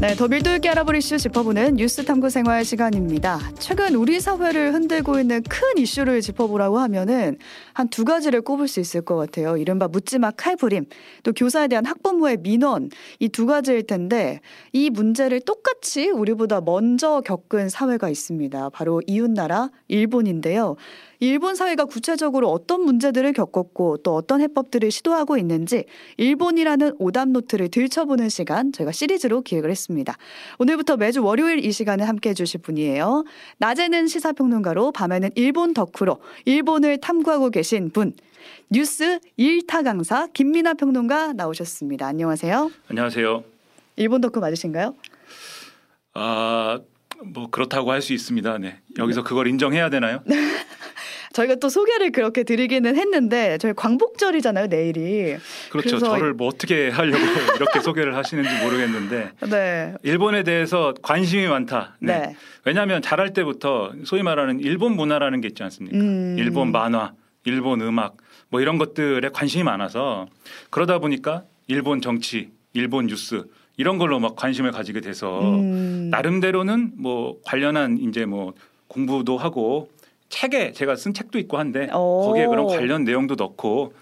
네, 더 밀도 있게 알아볼 이슈 짚어보는 뉴스 탐구생활 시간입니다. 최근 우리 사회를 흔들고 있는 큰 이슈를 짚어보라고 하면은 한 두 가지를 꼽을 수 있을 것 같아요. 이른바 묻지마 칼부림, 또 교사에 대한 학부모의 민원, 이 두 가지일 텐데 이 문제를 똑같이 우리보다 먼저 겪은 사회가 있습니다. 바로 이웃나라 일본인데요. 일본 사회가 구체적으로 어떤 문제들을 겪었고 또 어떤 해법들을 시도하고 있는지 일본이라는 오답노트를 들춰보는 시간, 저희가 시리즈로 기획을 했습니다. 오늘부터 매주 월요일 이 시간에 함께해 주실 분이에요. 낮에는 시사평론가로, 밤에는 일본 덕후로 일본을 탐구하고 계신 분, 뉴스 1타 강사 김민하 평론가 나오셨습니다. 안녕하세요. 안녕하세요. 일본 덕후 맞으신가요? 뭐 그렇다고 할 수 있습니다. 네. 여기서 그걸 인정해야 되나요? 저희가 또 소개를 그렇게 드리기는 했는데 저희 광복절이잖아요, 내일이. 그렇죠. 저를 뭐 어떻게 하려고 이렇게 소개를 하시는지 모르겠는데 네. 일본에 대해서 관심이 많다. 네. 네. 왜냐하면 자랄 때부터 소위 말하는 일본 문화라는 게 있지 않습니까? 일본 만화, 일본 음악 뭐 이런 것들에 관심이 많아서, 그러다 보니까 일본 정치, 일본 뉴스 이런 걸로 막 관심을 가지게 돼서 나름대로는 뭐 관련한 이제 뭐 공부도 하고 책에 제가 쓴 책도 있고 한데 거기에 그런 관련 내용도 넣고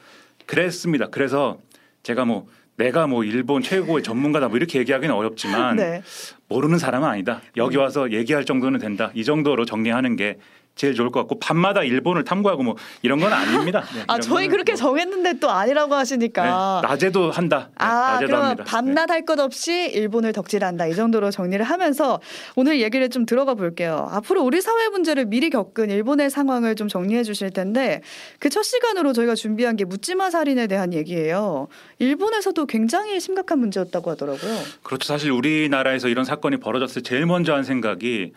그랬습니다. 그래서 제가 뭐 내가 뭐 일본 최고의 전문가다 뭐 이렇게 얘기하기는 어렵지만 네. 모르는 사람은 아니다. 여기 와서 얘기할 정도는 된다. 이 정도로 정리하는 게 제일 좋을 것 같고, 밤마다 일본을 탐구하고 뭐 이런 건 아닙니다. 네, 아 저희 그렇게 뭐. 정했는데 또 아니라고 하시니까. 네, 낮에도 한다. 네, 아 낮에도 그러면 합니다. 밤낮 할 것 없이 일본을 덕질한다. 이 정도로 정리를 하면서 오늘 얘기를 좀 들어가 볼게요. 앞으로 우리 사회 문제를 미리 겪은 일본의 상황을 좀 정리해 주실 텐데 그 첫 시간으로 저희가 준비한 게 묻지마 살인에 대한 얘기예요. 일본에서도 굉장히 심각한 문제였다고 하더라고요. 그렇죠. 사실 우리나라에서 이런 사건이 벌어졌을 때 제일 먼저 한 생각이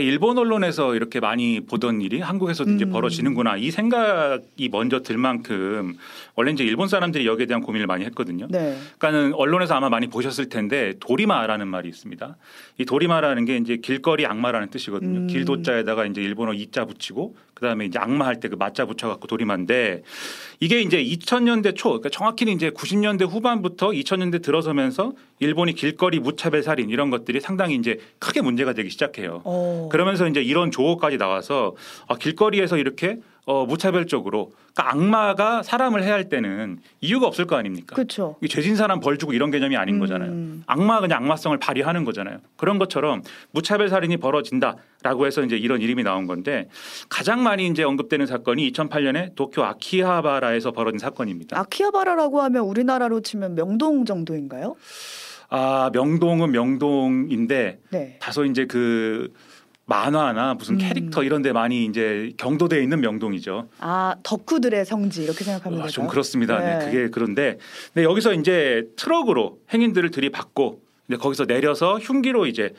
일본 언론에서 이렇게 많이 보던 일이 한국에서도 이제 벌어지는구나, 이 생각이 먼저 들 만큼 원래 이제 일본 사람들이 여기에 대한 고민을 많이 했거든요. 네. 그러니까는 언론에서 아마 많이 보셨을 텐데 도리마라는 말이 있습니다. 이 도리마라는 게 이제 길거리 악마라는 뜻이거든요. 길도자에다가 이제 일본어 이자 붙이고 그다음에 이제 악마 할 때 그 마자 붙여갖고 도리마인데, 이게 이제 2000년대 초, 그러니까 정확히는 이제 90년대 후반부터 2000년대 들어서면서 일본이 길거리 무차별 살인 이런 것들이 상당히 이제 크게 문제가 되기 시작해요. 그러면서 이제 이런 조어까지 나와서 길거리에서 이렇게 무차별적으로, 그러니까 악마가 사람을 해할 때는 이유가 없을 거 아닙니까? 그렇죠. 죄진 사람 벌 주고 이런 개념이 아닌 거잖아요. 악마가 그냥 악마성을 발휘하는 거잖아요. 그런 것처럼 무차별 살인이 벌어진다라고 해서 이제 이런 이름이 나온 건데, 가장 많이 이제 언급되는 사건이 2008년에 도쿄 아키하바라에서 벌어진 사건입니다. 아키하바라라고 하면 우리나라로 치면 명동 정도인가요? 명동은 명동인데 네. 다소 이제 그 만화나 무슨 캐릭터 이런 데 많이 이제 경도되어 있는 명동이죠. 아, 덕후들의 성지 이렇게 생각하면 될까요? 좀 그렇습니다. 네. 네, 그게 그런데 네, 여기서 이제 트럭으로 행인들을 들이받고 거기서 내려서 흉기로 이제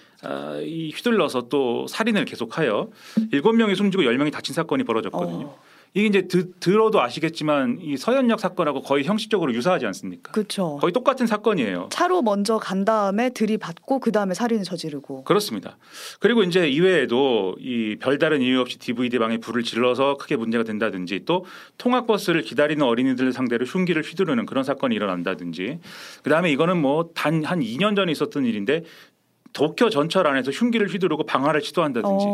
휘둘러서 또 살인을 계속하여 7명이 숨지고 10명이 다친 사건이 벌어졌거든요. 이게 이제 들어도 아시겠지만 이 서현역 사건하고 거의 형식적으로 유사하지 않습니까? 그렇죠. 거의 똑같은 사건이에요. 차로 먼저 간 다음에 들이받고 그 다음에 살인을 저지르고. 그렇습니다. 그리고 이제 이외에도 이 별다른 이유 없이 DVD방에 불을 질러서 크게 문제가 된다든지, 또 통학버스를 기다리는 어린이들 상대로 흉기를 휘두르는 그런 사건이 일어난다든지, 그 다음에 이거는 뭐 단 한 2년 전에 있었던 일인데 도쿄 전철 안에서 흉기를 휘두르고 방화를 시도한다든지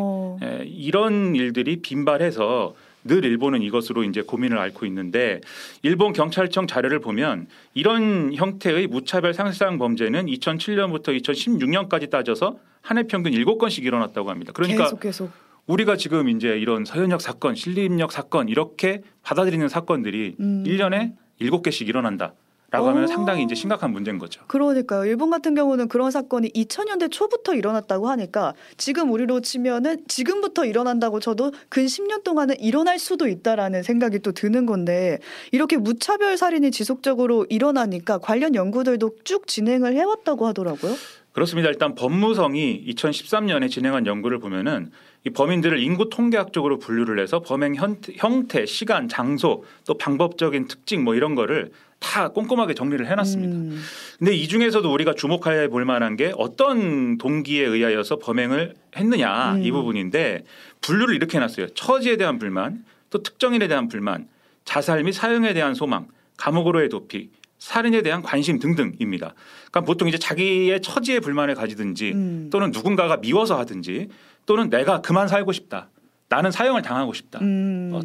이런 일들이 빈발해서 늘 일본은 이것으로 이제 고민을 앓고 있는데, 일본 경찰청 자료를 보면 이런 형태의 무차별 상상 범죄는 2007년부터 2016년까지 따져서 한 해 평균 7건씩 일어났다고 합니다. 그러니까 계속. 우리가 지금 이제 이런 서현역 사건, 신림역 사건 이렇게 받아들이는 사건들이 1년에 7개씩 일어난다. 라고 하면 상당히 이제 심각한 문제인 거죠. 그러니까요. 일본 같은 경우는 그런 사건이 2000년대 초부터 일어났다고 하니까 지금 우리로 치면은 지금부터 일어난다고 쳐도 근 10년 동안은 일어날 수도 있다라는 생각이 또 드는 건데, 이렇게 무차별 살인이 지속적으로 일어나니까 관련 연구들도 쭉 진행을 해왔다고 하더라고요. 그렇습니다. 일단 법무성이 2013년에 진행한 연구를 보면은 이 범인들을 인구 통계학적으로 분류를 해서 범행 형태, 시간, 장소, 또 방법적인 특징 뭐 이런 거를 다 꼼꼼하게 정리를 해놨습니다. 근데 이 중에서도 우리가 주목해야 볼 만한 게 어떤 동기에 의하여서 범행을 했느냐 이 부분인데, 분류를 이렇게 해놨어요. 처지에 대한 불만, 또 특정인에 대한 불만, 자살 및 사형에 대한 소망, 감옥으로의 도피, 살인에 대한 관심 등등입니다. 그러니까 보통 이제 자기의 처지에 불만을 가지든지 또는 누군가가 미워서 하든지 또는 내가 그만 살고 싶다. 나는 사형을 당하고 싶다.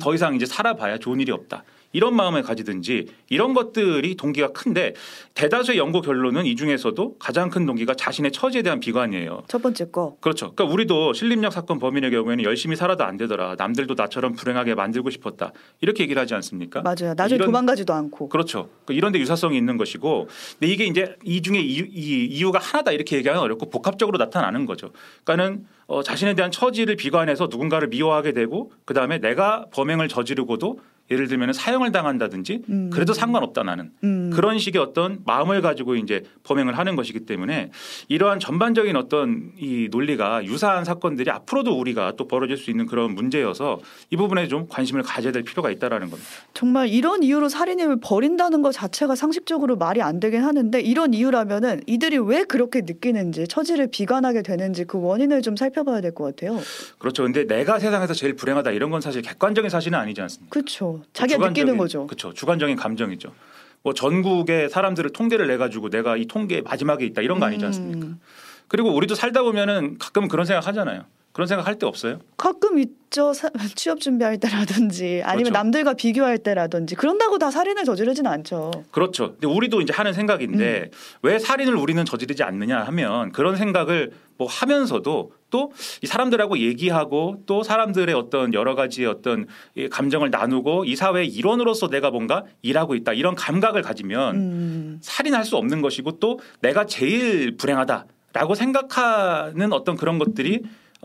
더 이상 이제 살아봐야 좋은 일이 없다. 이런 마음을 가지든지 이런 것들이 동기가 큰데 대다수의 연구 결론은 이 중에서도 가장 큰 동기가 자신의 처지에 대한 비관이에요. 첫 번째 거. 그렇죠. 그러니까 우리도 신림역 사건 범인의 경우에는 열심히 살아도 안 되더라. 남들도 나처럼 불행하게 만들고 싶었다. 이렇게 얘기를 하지 않습니까? 맞아요. 나중에 이런, 도망가지도 않고. 그렇죠. 그러니까 이런 데 유사성이 있는 것이고 근데 이게 이제 이 중에 이 이유가 하나다 이렇게 얘기하면 어렵고 복합적으로 나타나는 거죠. 그러니까는 자신에 대한 처지를 비관해서 누군가를 미워하게 되고 그다음에 내가 범행을 저지르고도 예를 들면 사형을 당한다든지 그래도 상관없다 나는 그런 식의 어떤 마음을 가지고 이제 범행을 하는 것이기 때문에 이러한 전반적인 어떤 이 논리가 유사한 사건들이 앞으로도 우리가 또 벌어질 수 있는 그런 문제여서 이 부분에 좀 관심을 가져야 될 필요가 있다라는 겁니다. 정말 이런 이유로 살인을 벌인다는 것 자체가 상식적으로 말이 안 되긴 하는데 이런 이유라면은 이들이 왜 그렇게 느끼는지 처지를 비관하게 되는지 그 원인을 좀 살펴봐야 될 것 같아요. 그렇죠. 근데 내가 세상에서 제일 불행하다 이런 건 사실 객관적인 사실은 아니지 않습니까? 그렇죠. 자기가 주관적인, 느끼는 거죠. 그렇죠. 주관적인 감정이죠. 뭐 전국의 사람들을 통계를 내가지고 내가 이 통계 마지막에 있다 이런 거 아니지 않습니까? 그리고 우리도 살다 보면은 가끔 그런 생각 하잖아요. 그런 생각 할 때 없어요? 가끔 있죠. 취업 준비할 때라든지 아니면 그렇죠. 남들과 비교할 때라든지 그런다고 다 살인을 저지르진 않죠. 그렇죠. 근데 우리도 이제 하는 생각인데 왜 살인을 우리는 저지르지 않느냐 하면 그런 생각을 뭐 하면서도 또 이 사람들하고 얘기하고 또 사람들의 어떤 여러 가지의 어떤 감정을 나누고 이 사회의 일원으로서 내가 뭔가 일하고 있다 이런 감각을 가지면 살인할 수 없는 것이고 또 내가 제일 불행하다라고 생각하는 어떤 그런 것들이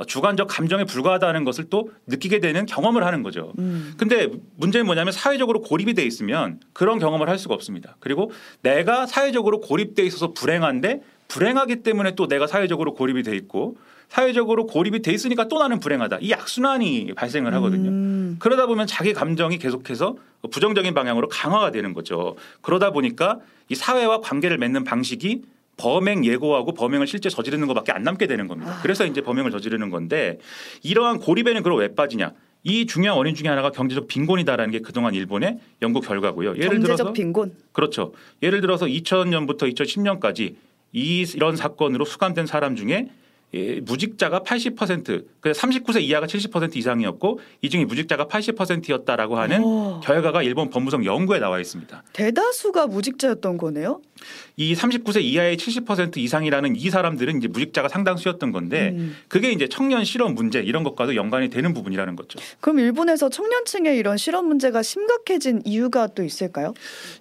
주관적 감정에 불과하다는 것을 또 느끼게 되는 경험을 하는 거죠. 근데 문제는 뭐냐면 사회적으로 고립이 돼 있으면 그런 경험을 할 수가 없습니다. 그리고 내가 사회적으로 고립돼 있어서 불행한데 불행하기 때문에 또 내가 사회적으로 고립이 돼 있고 사회적으로 고립이 돼 있으니까 또 나는 불행하다. 이 악순환이 발생을 하거든요. 그러다 보면 자기 감정이 계속해서 부정적인 방향으로 강화가 되는 거죠. 그러다 보니까 이 사회와 관계를 맺는 방식이 범행 예고하고 범행을 실제 저지르는 것밖에 안 남게 되는 겁니다. 그래서 이제 범행을 저지르는 건데 이러한 고립에는 그럼 왜 빠지냐. 이 중요한 원인 중에 하나가 경제적 빈곤이다라는 게 그동안 일본의 연구 결과고요. 예를 경제적 들어서, 빈곤. 그렇죠. 예를 들어서 2000년부터 2010년까지 이런 사건으로 수감된 사람 중에 무직자가 80% 그래서 39세 이하가 70% 이상이었고 이 중에 무직자가 80%였다라고 하는 결과가 일본 법무성 연구에 나와 있습니다. 대다수가 무직자였던 거네요? 이 39세 이하의 70% 이상이라는 이 사람들은 이제 무직자가 상당수였던 건데 그게 이제 청년 실업 문제 이런 것과도 연관이 되는 부분이라는 거죠. 그럼 일본에서 청년층의 이런 실업 문제가 심각해진 이유가 또 있을까요?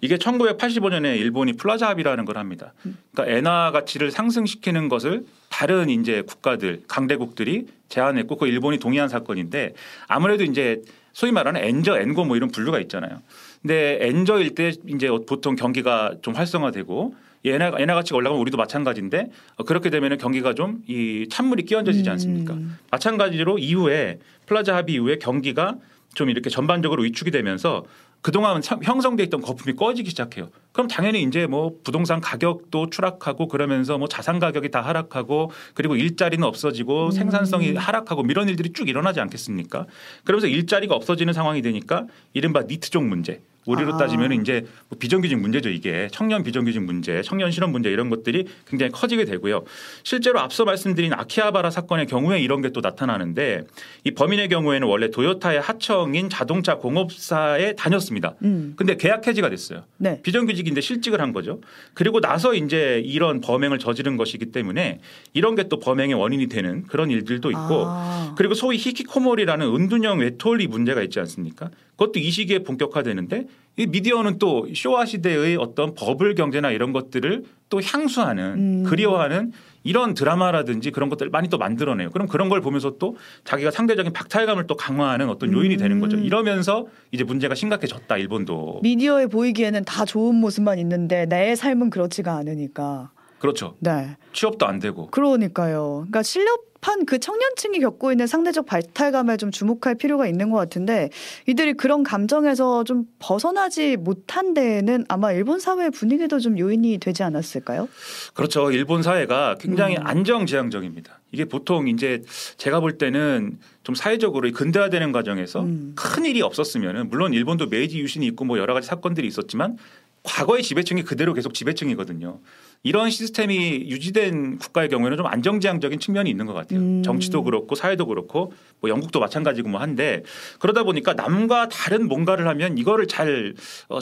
이게 1985년에 일본이 플라자 합의라는 걸 합니다. 그러니까 엔화 가치를 상승시키는 것을 다른 이제 국가들 강대국들이 제안했고 그 일본이 동의한 사건인데 아무래도 이제 소위 말하는 엔저, 엔고 뭐 이런 분류가 있잖아요. 근데 엔저일 때 이제 보통 경기가 좀 활성화되고 엔화 가치가 올라가면 우리도 마찬가지인데 그렇게 되면은 경기가 좀 이 찬물이 끼얹어지지 않습니까? 마찬가지로 이후에 플라자 합의 이후에 경기가 좀 이렇게 전반적으로 위축이 되면서 그동안 형성돼 있던 거품이 꺼지기 시작해요. 그럼 당연히 이제 뭐 부동산 가격도 추락하고 그러면서 뭐 자산 가격이 다 하락하고 그리고 일자리는 없어지고 생산성이 하락하고 이런 일들이 쭉 일어나지 않겠습니까? 그러면서 일자리가 없어지는 상황이 되니까 이른바 니트족 문제. 우리로 따지면 이제 뭐 비정규직 문제죠. 이게 청년 비정규직 문제, 청년 실업 문제 이런 것들이 굉장히 커지게 되고요. 실제로 앞서 말씀드린 아키하바라 사건의 경우에 이런 게 또 나타나는데 이 범인의 경우에는 원래 도요타의 하청인 자동차 공업사에 다녔습니다. 근데 계약 해지가 됐어요. 네. 비정규직인데 실직을 한 거죠. 그리고 나서 이제 이런 범행을 저지른 것이기 때문에 이런 게 또 범행의 원인이 되는 그런 일들도 있고 그리고 소위 히키코모리라는 은둔형 외톨이 문제가 있지 않습니까? 그것도 이 시기에 본격화되는데 이 미디어는 또 쇼와 시대의 어떤 버블 경제나 이런 것들을 또 향수하는 그리워하는 이런 드라마라든지 그런 것들을 많이 또 만들어내요. 그럼 그런 걸 보면서 또 자기가 상대적인 박탈감을 또 강화하는 어떤 요인이 되는 거죠. 이러면서 이제 문제가 심각해졌다. 일본도. 미디어에 보이기에는 다 좋은 모습만 있는데 내 삶은 그렇지가 않으니까. 그렇죠. 네. 취업도 안 되고. 그러니까요. 그러니까 실업한 그 청년층이 겪고 있는 상대적 박탈감에 좀 주목할 필요가 있는 것 같은데 이들이 그런 감정에서 좀 벗어나지 못한 데에는 아마 일본 사회의 분위기도 좀 요인이 되지 않았을까요? 그렇죠. 일본 사회가 굉장히 안정지향적입니다. 이게 보통 이제 제가 볼 때는 좀 사회적으로 근대화되는 과정에서 큰 일이 없었으면은 물론 일본도 메이지 유신이 있고 뭐 여러 가지 사건들이 있었지만 과거의 지배층이 그대로 계속 지배층이거든요. 이런 시스템이 유지된 국가의 경우에는 좀 안정지향적인 측면이 있는 것 같아요. 정치도 그렇고 사회도 그렇고 뭐 영국도 마찬가지고 뭐 한데 그러다 보니까 남과 다른 뭔가를 하면 이거를 잘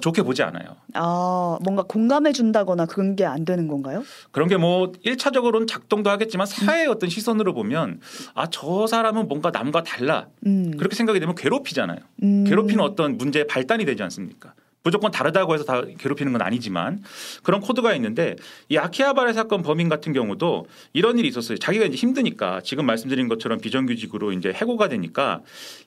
좋게 보지 않아요. 아, 뭔가 공감해 준다거나 그런 게 안 되는 건가요? 그런 게 뭐 1차적으로는 작동도 하겠지만 사회의 어떤 시선으로 보면 아, 저 사람은 뭔가 남과 달라. 그렇게 생각이 되면 괴롭히잖아요. 괴롭히는 어떤 문제의 발단이 되지 않습니까? 무조건 다르다고 해서 다 괴롭히는 건 아니지만 그런 코드가 있는데 이 아키하바라 사건 범인 같은 경우도 이런 일이 있었어요. 자기가 이제 힘드니까 지금 말씀드린 것처럼 비정규직으로 이제 해고가 되니까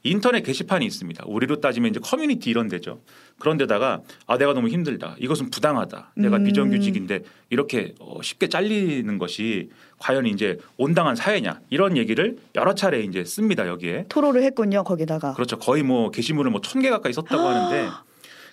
인터넷 게시판이 있습니다. 우리로 따지면 이제 커뮤니티 이런 데죠. 그런데다가 아, 내가 너무 힘들다. 이것은 부당하다. 내가 비정규직인데 이렇게 쉽게 잘리는 것이 과연 이제 온당한 사회냐 이런 얘기를 여러 차례 이제 씁니다. 여기에 토로를 했군요. 거기다가 그렇죠. 거의 뭐 게시물은 뭐 1,000개 가까이 썼다고 하는데.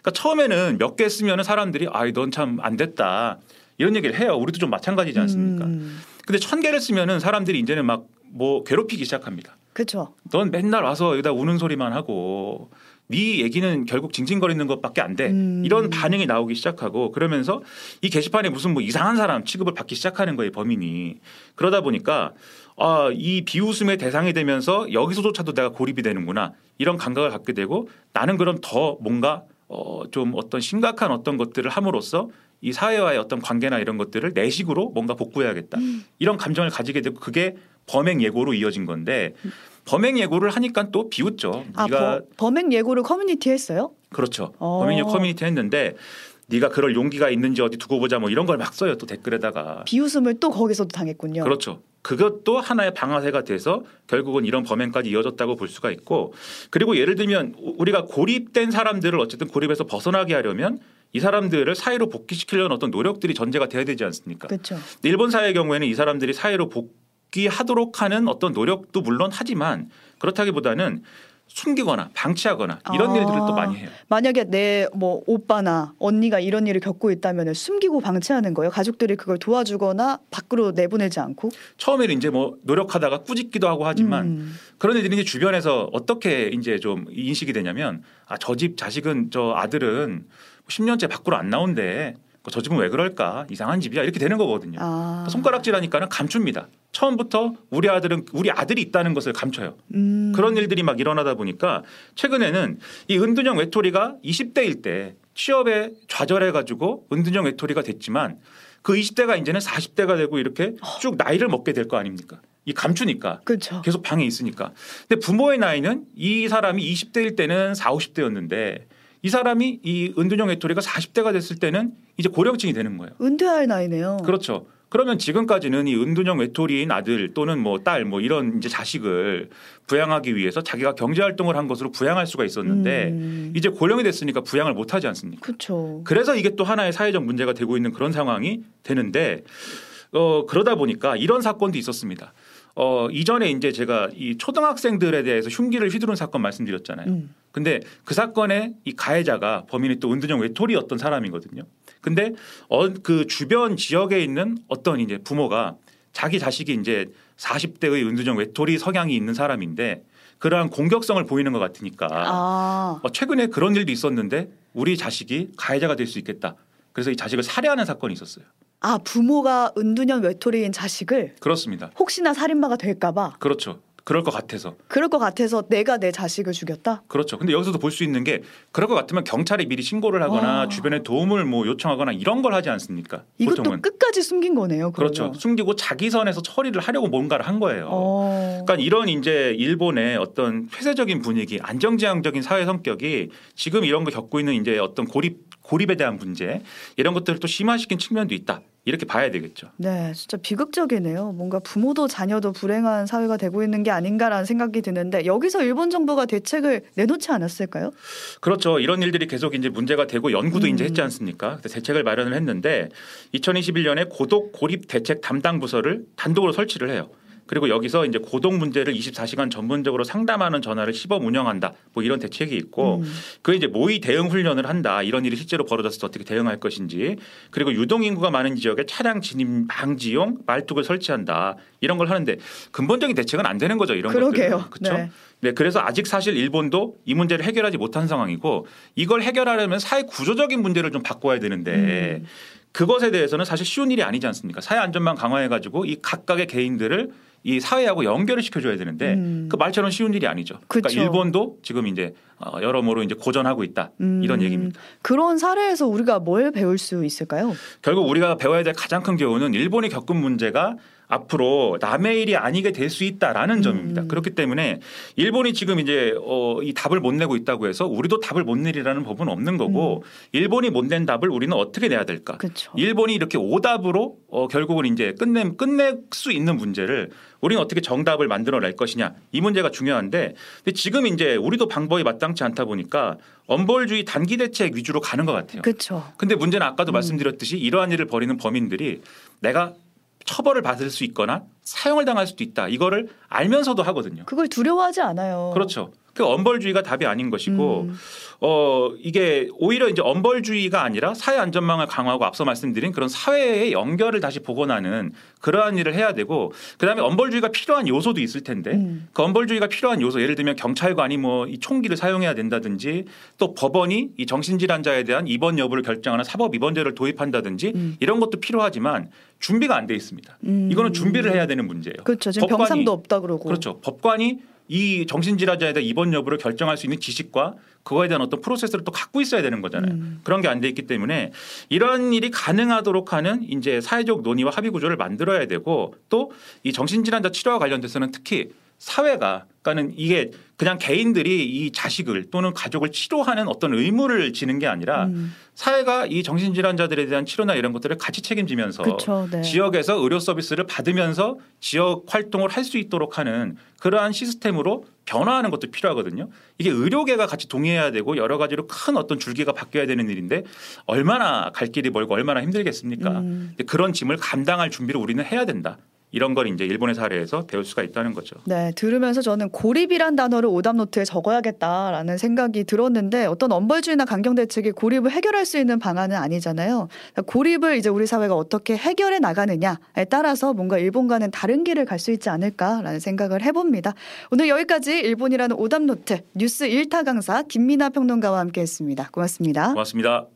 그러니까 처음에는 몇 개 쓰면은 사람들이 아이 넌 참 안 됐다 이런 얘기를 해요. 우리도 좀 마찬가지지 않습니까? 근데 1,000개를 쓰면은 사람들이 이제는 막 뭐 괴롭히기 시작합니다. 그렇죠. 넌 맨날 와서 여기다 우는 소리만 하고 네 얘기는 결국 징징거리는 것밖에 안 돼. 이런 반응이 나오기 시작하고 그러면서 이 게시판에 무슨 뭐 이상한 사람 취급을 받기 시작하는 거예요, 범인이. 그러다 보니까 아, 이 비웃음의 대상이 되면서 여기서조차도 내가 고립이 되는구나 이런 감각을 갖게 되고 나는 그럼 더 뭔가 좀 어떤 심각한 어떤 것들을 함으로써 이 사회와의 어떤 관계나 이런 것들을 내식으로 뭔가 복구해야겠다. 이런 감정을 가지게 되고 그게 범행 예고로 이어진 건데 범행 예고를 하니까 또 비웃죠. 아, 네가 범행 예고를 커뮤니티 했어요? 그렇죠. 범행 예고 커뮤니티 했는데 네가 그럴 용기가 있는지 어디 두고 보자 뭐 이런 걸 막 써요. 또 댓글에다가. 비웃음을 또 거기서도 당했군요. 그렇죠. 그것도 하나의 방아쇠가 돼서 결국은 이런 범행까지 이어졌다고 볼 수가 있고 그리고 예를 들면 우리가 고립된 사람들을 어쨌든 고립에서 벗어나게 하려면 이 사람들을 사회로 복귀시키려는 어떤 노력들이 전제가 돼야 되지 않습니까? 그렇죠. 일본 사회의 경우에는 이 사람들이 사회로 복귀하도록 하는 어떤 노력도 물론 하지만 그렇다기보다는 숨기거나 방치하거나 이런 일들을 또 많이 해요. 만약에 내 뭐 오빠나 언니가 이런 일을 겪고 있다면 숨기고 방치하는 거예요? 가족들이 그걸 도와주거나 밖으로 내보내지 않고? 처음에는 이제 뭐 노력하다가 꾸짖기도 하고 하지만 그런 애들이 이제 주변에서 어떻게 이제 좀 인식이 되냐면 아, 저 집 자식은 저 아들은 10년째 밖으로 안 나온대. 저 집은 왜 그럴까? 이상한 집이야. 이렇게 되는 거거든요. 그러니까 손가락질하니까는 감춥니다. 처음부터 우리 아들은 우리 아들이 있다는 것을 감춰요. 그런 일들이 막 일어나다 보니까 최근에는 이 은둔형 외톨이가 20대일 때 취업에 좌절해가지고 은둔형 외톨이가 됐지만 그 20대가 이제는 40대가 되고 이렇게 쭉 나이를 먹게 될 거 아닙니까? 이 감추니까. 그쵸. 계속 방에 있으니까. 근데 부모의 나이는 이 사람이 20대일 때는 40, 50대였는데 이 사람이 이 은둔형 외톨이가 40대가 됐을 때는 이제 고령층이 되는 거예요. 은퇴할 나이네요. 그렇죠. 그러면 지금까지는 이 은둔형 외톨이인 아들 또는 뭐 딸 뭐 이런 이제 자식을 부양하기 위해서 자기가 경제활동을 한 것으로 부양할 수가 있었는데 이제 고령이 됐으니까 부양을 못하지 않습니까? 그렇죠. 그래서 이게 또 하나의 사회적 문제가 되고 있는 그런 상황이 되는데 그러다 보니까 이런 사건도 있었습니다. 이전에 이제 제가 이 초등학생들에 대해서 흉기를 휘두른 사건 말씀드렸잖아요. 근데 그 사건의 이 가해자가 범인이 또 은둔형 외톨이였던 사람이거든요. 근데 그 주변 지역에 있는 어떤 이제 부모가 자기 자식이 이제 40대의 은둔형 외톨이 성향이 있는 사람인데 그러한 공격성을 보이는 것 같으니까 최근에 그런 일도 있었는데 우리 자식이 가해자가 될 수 있겠다. 그래서 이 자식을 살해하는 사건이 있었어요. 아, 부모가 은둔형 외톨이인 자식을? 그렇습니다. 혹시나 살인마가 될까 봐? 그렇죠. 그럴 것 같아서. 그럴 것 같아서 내가 내 자식을 죽였다? 그렇죠. 근데 여기서도 볼 수 있는 게 그럴 것 같으면 경찰에 미리 신고를 하거나 주변에 도움을 뭐 요청하거나 이런 걸 하지 않습니까? 이것도 보통은. 끝까지 숨긴 거네요. 그러면. 그렇죠. 숨기고 자기 선에서 처리를 하려고 뭔가를 한 거예요. 그러니까 이런 이제 일본의 어떤 폐쇄적인 분위기, 안정지향적인 사회 성격이 지금 이런 거 겪고 있는 이제 어떤 고립에 대한 문제 이런 것들을 또 심화시킨 측면도 있다. 이렇게 봐야 되겠죠. 네. 진짜 비극적이네요. 뭔가 부모도 자녀도 불행한 사회가 되고 있는 게 아닌가라는 생각이 드는데 여기서 일본 정부가 대책을 내놓지 않았을까요? 그렇죠. 이런 일들이 계속 이제 문제가 되고 연구도 이제 했지 않습니까? 그래서 대책을 마련을 했는데 2021년에 고독 고립 대책 담당 부서를 단독으로 설치를 해요. 그리고 여기서 이제 고독 문제를 24시간 전문적으로 상담하는 전화를 시범 운영한다. 뭐 이런 대책이 있고 그에 이제 모의 대응 훈련을 한다. 이런 일이 실제로 벌어졌을 때 어떻게 대응할 것인지. 그리고 유동 인구가 많은 지역에 차량 진입 방지용 말뚝을 설치한다. 이런 걸 하는데 근본적인 대책은 안 되는 거죠. 이런 그러게요. 것들은. 그렇죠? 네. 네, 그래서 아직 사실 일본도 이 문제를 해결하지 못한 상황이고 이걸 해결하려면 사회 구조적인 문제를 좀 바꿔야 되는데 그것에 대해서는 사실 쉬운 일이 아니지 않습니까? 사회 안전망 강화해가지고 이 각각의 개인들을 이 사회하고 연결을 시켜줘야 되는데 그 말처럼 쉬운 일이 아니죠. 그러니까 일본도 지금 이제 여러모로 이제 고전하고 있다 이런 얘기입니다. 그런 사례에서 우리가 뭘 배울 수 있을까요? 결국 우리가 배워야 될 가장 큰 교훈은 일본이 겪은 문제가 앞으로 남의 일이 아니게 될 수 있다라는 점입니다. 그렇기 때문에 일본이 지금 이제 이 답을 못 내고 있다고 해서 우리도 답을 못 내리라는 법은 없는 거고 일본이 못 낸 답을 우리는 어떻게 내야 될까? 그쵸. 일본이 이렇게 오답으로 결국은 이제 끝낼 수 있는 문제를 우리는 어떻게 정답을 만들어낼 것이냐 이 문제가 중요한데 근데 지금 이제 우리도 방법이 마땅치 않다 보니까 엄벌주의 단기 대책 위주로 가는 것 같아요. 그렇죠. 근데 문제는 아까도 말씀드렸듯이 이러한 일을 벌이는 범인들이 내가 처벌을 받을 수 있거나 사형을 당할 수도 있다. 이거를 알면서도 하거든요. 그걸 두려워하지 않아요. 그렇죠. 그 엄벌주의가 답이 아닌 것이고 이게 오히려 이제 엄벌주의가 아니라 사회 안전망을 강화하고 앞서 말씀드린 그런 사회의 연결을 다시 복원하는 그러한 일을 해야 되고 그다음에 엄벌주의가 필요한 요소도 있을 텐데 그 엄벌주의가 필요한 요소 예를 들면 경찰관이 뭐 이 총기를 사용해야 된다든지 또 법원이 이 정신질환자에 대한 입원 여부를 결정하는 사법입원제를 도입한다든지 이런 것도 필요하지만 준비가 안 돼 있습니다. 이거는 준비를 해야 되는 문제예요. 그렇죠. 지금 법관이, 병상도 없다 그러고. 그렇죠. 법관이 이 정신질환자에 대한 입원 여부를 결정할 수 있는 지식과 그거에 대한 어떤 프로세스를 또 갖고 있어야 되는 거잖아요. 그런 게 안 돼 있기 때문에 이런 일이 가능하도록 하는 이제 사회적 논의와 합의 구조를 만들어야 되고 또 이 정신질환자 치료와 관련돼서는 특히 사회가 그러니까는 이게 그냥 개인들이 이 자식을 또는 가족을 치료하는 어떤 의무를 지는 게 아니라 사회가 이 정신질환자들에 대한 치료나 이런 것들을 같이 책임지면서 그쵸, 네. 지역에서 의료 서비스를 받으면서 지역 활동을 할 수 있도록 하는 그러한 시스템으로 변화하는 것도 필요하거든요. 이게 의료계가 같이 동의해야 되고 여러 가지로 큰 어떤 줄기가 바뀌어야 되는 일인데 얼마나 갈 길이 멀고 얼마나 힘들겠습니까. 그런 짐을 감당할 준비를 우리는 해야 된다. 이런 걸 이제 일본의 사례에서 배울 수가 있다는 거죠. 네, 들으면서 저는 고립이란 단어를 오답노트에 적어야겠다라는 생각이 들었는데 어떤 엄벌주의나 강경대책이 고립을 해결할 수 있는 방안은 아니잖아요. 고립을 이제 우리 사회가 어떻게 해결해 나가느냐에 따라서 뭔가 일본과는 다른 길을 갈 수 있지 않을까라는 생각을 해봅니다. 오늘 여기까지 일본이라는 오답노트 뉴스 1타 강사 김민하 평론가와 함께했습니다. 고맙습니다. 고맙습니다.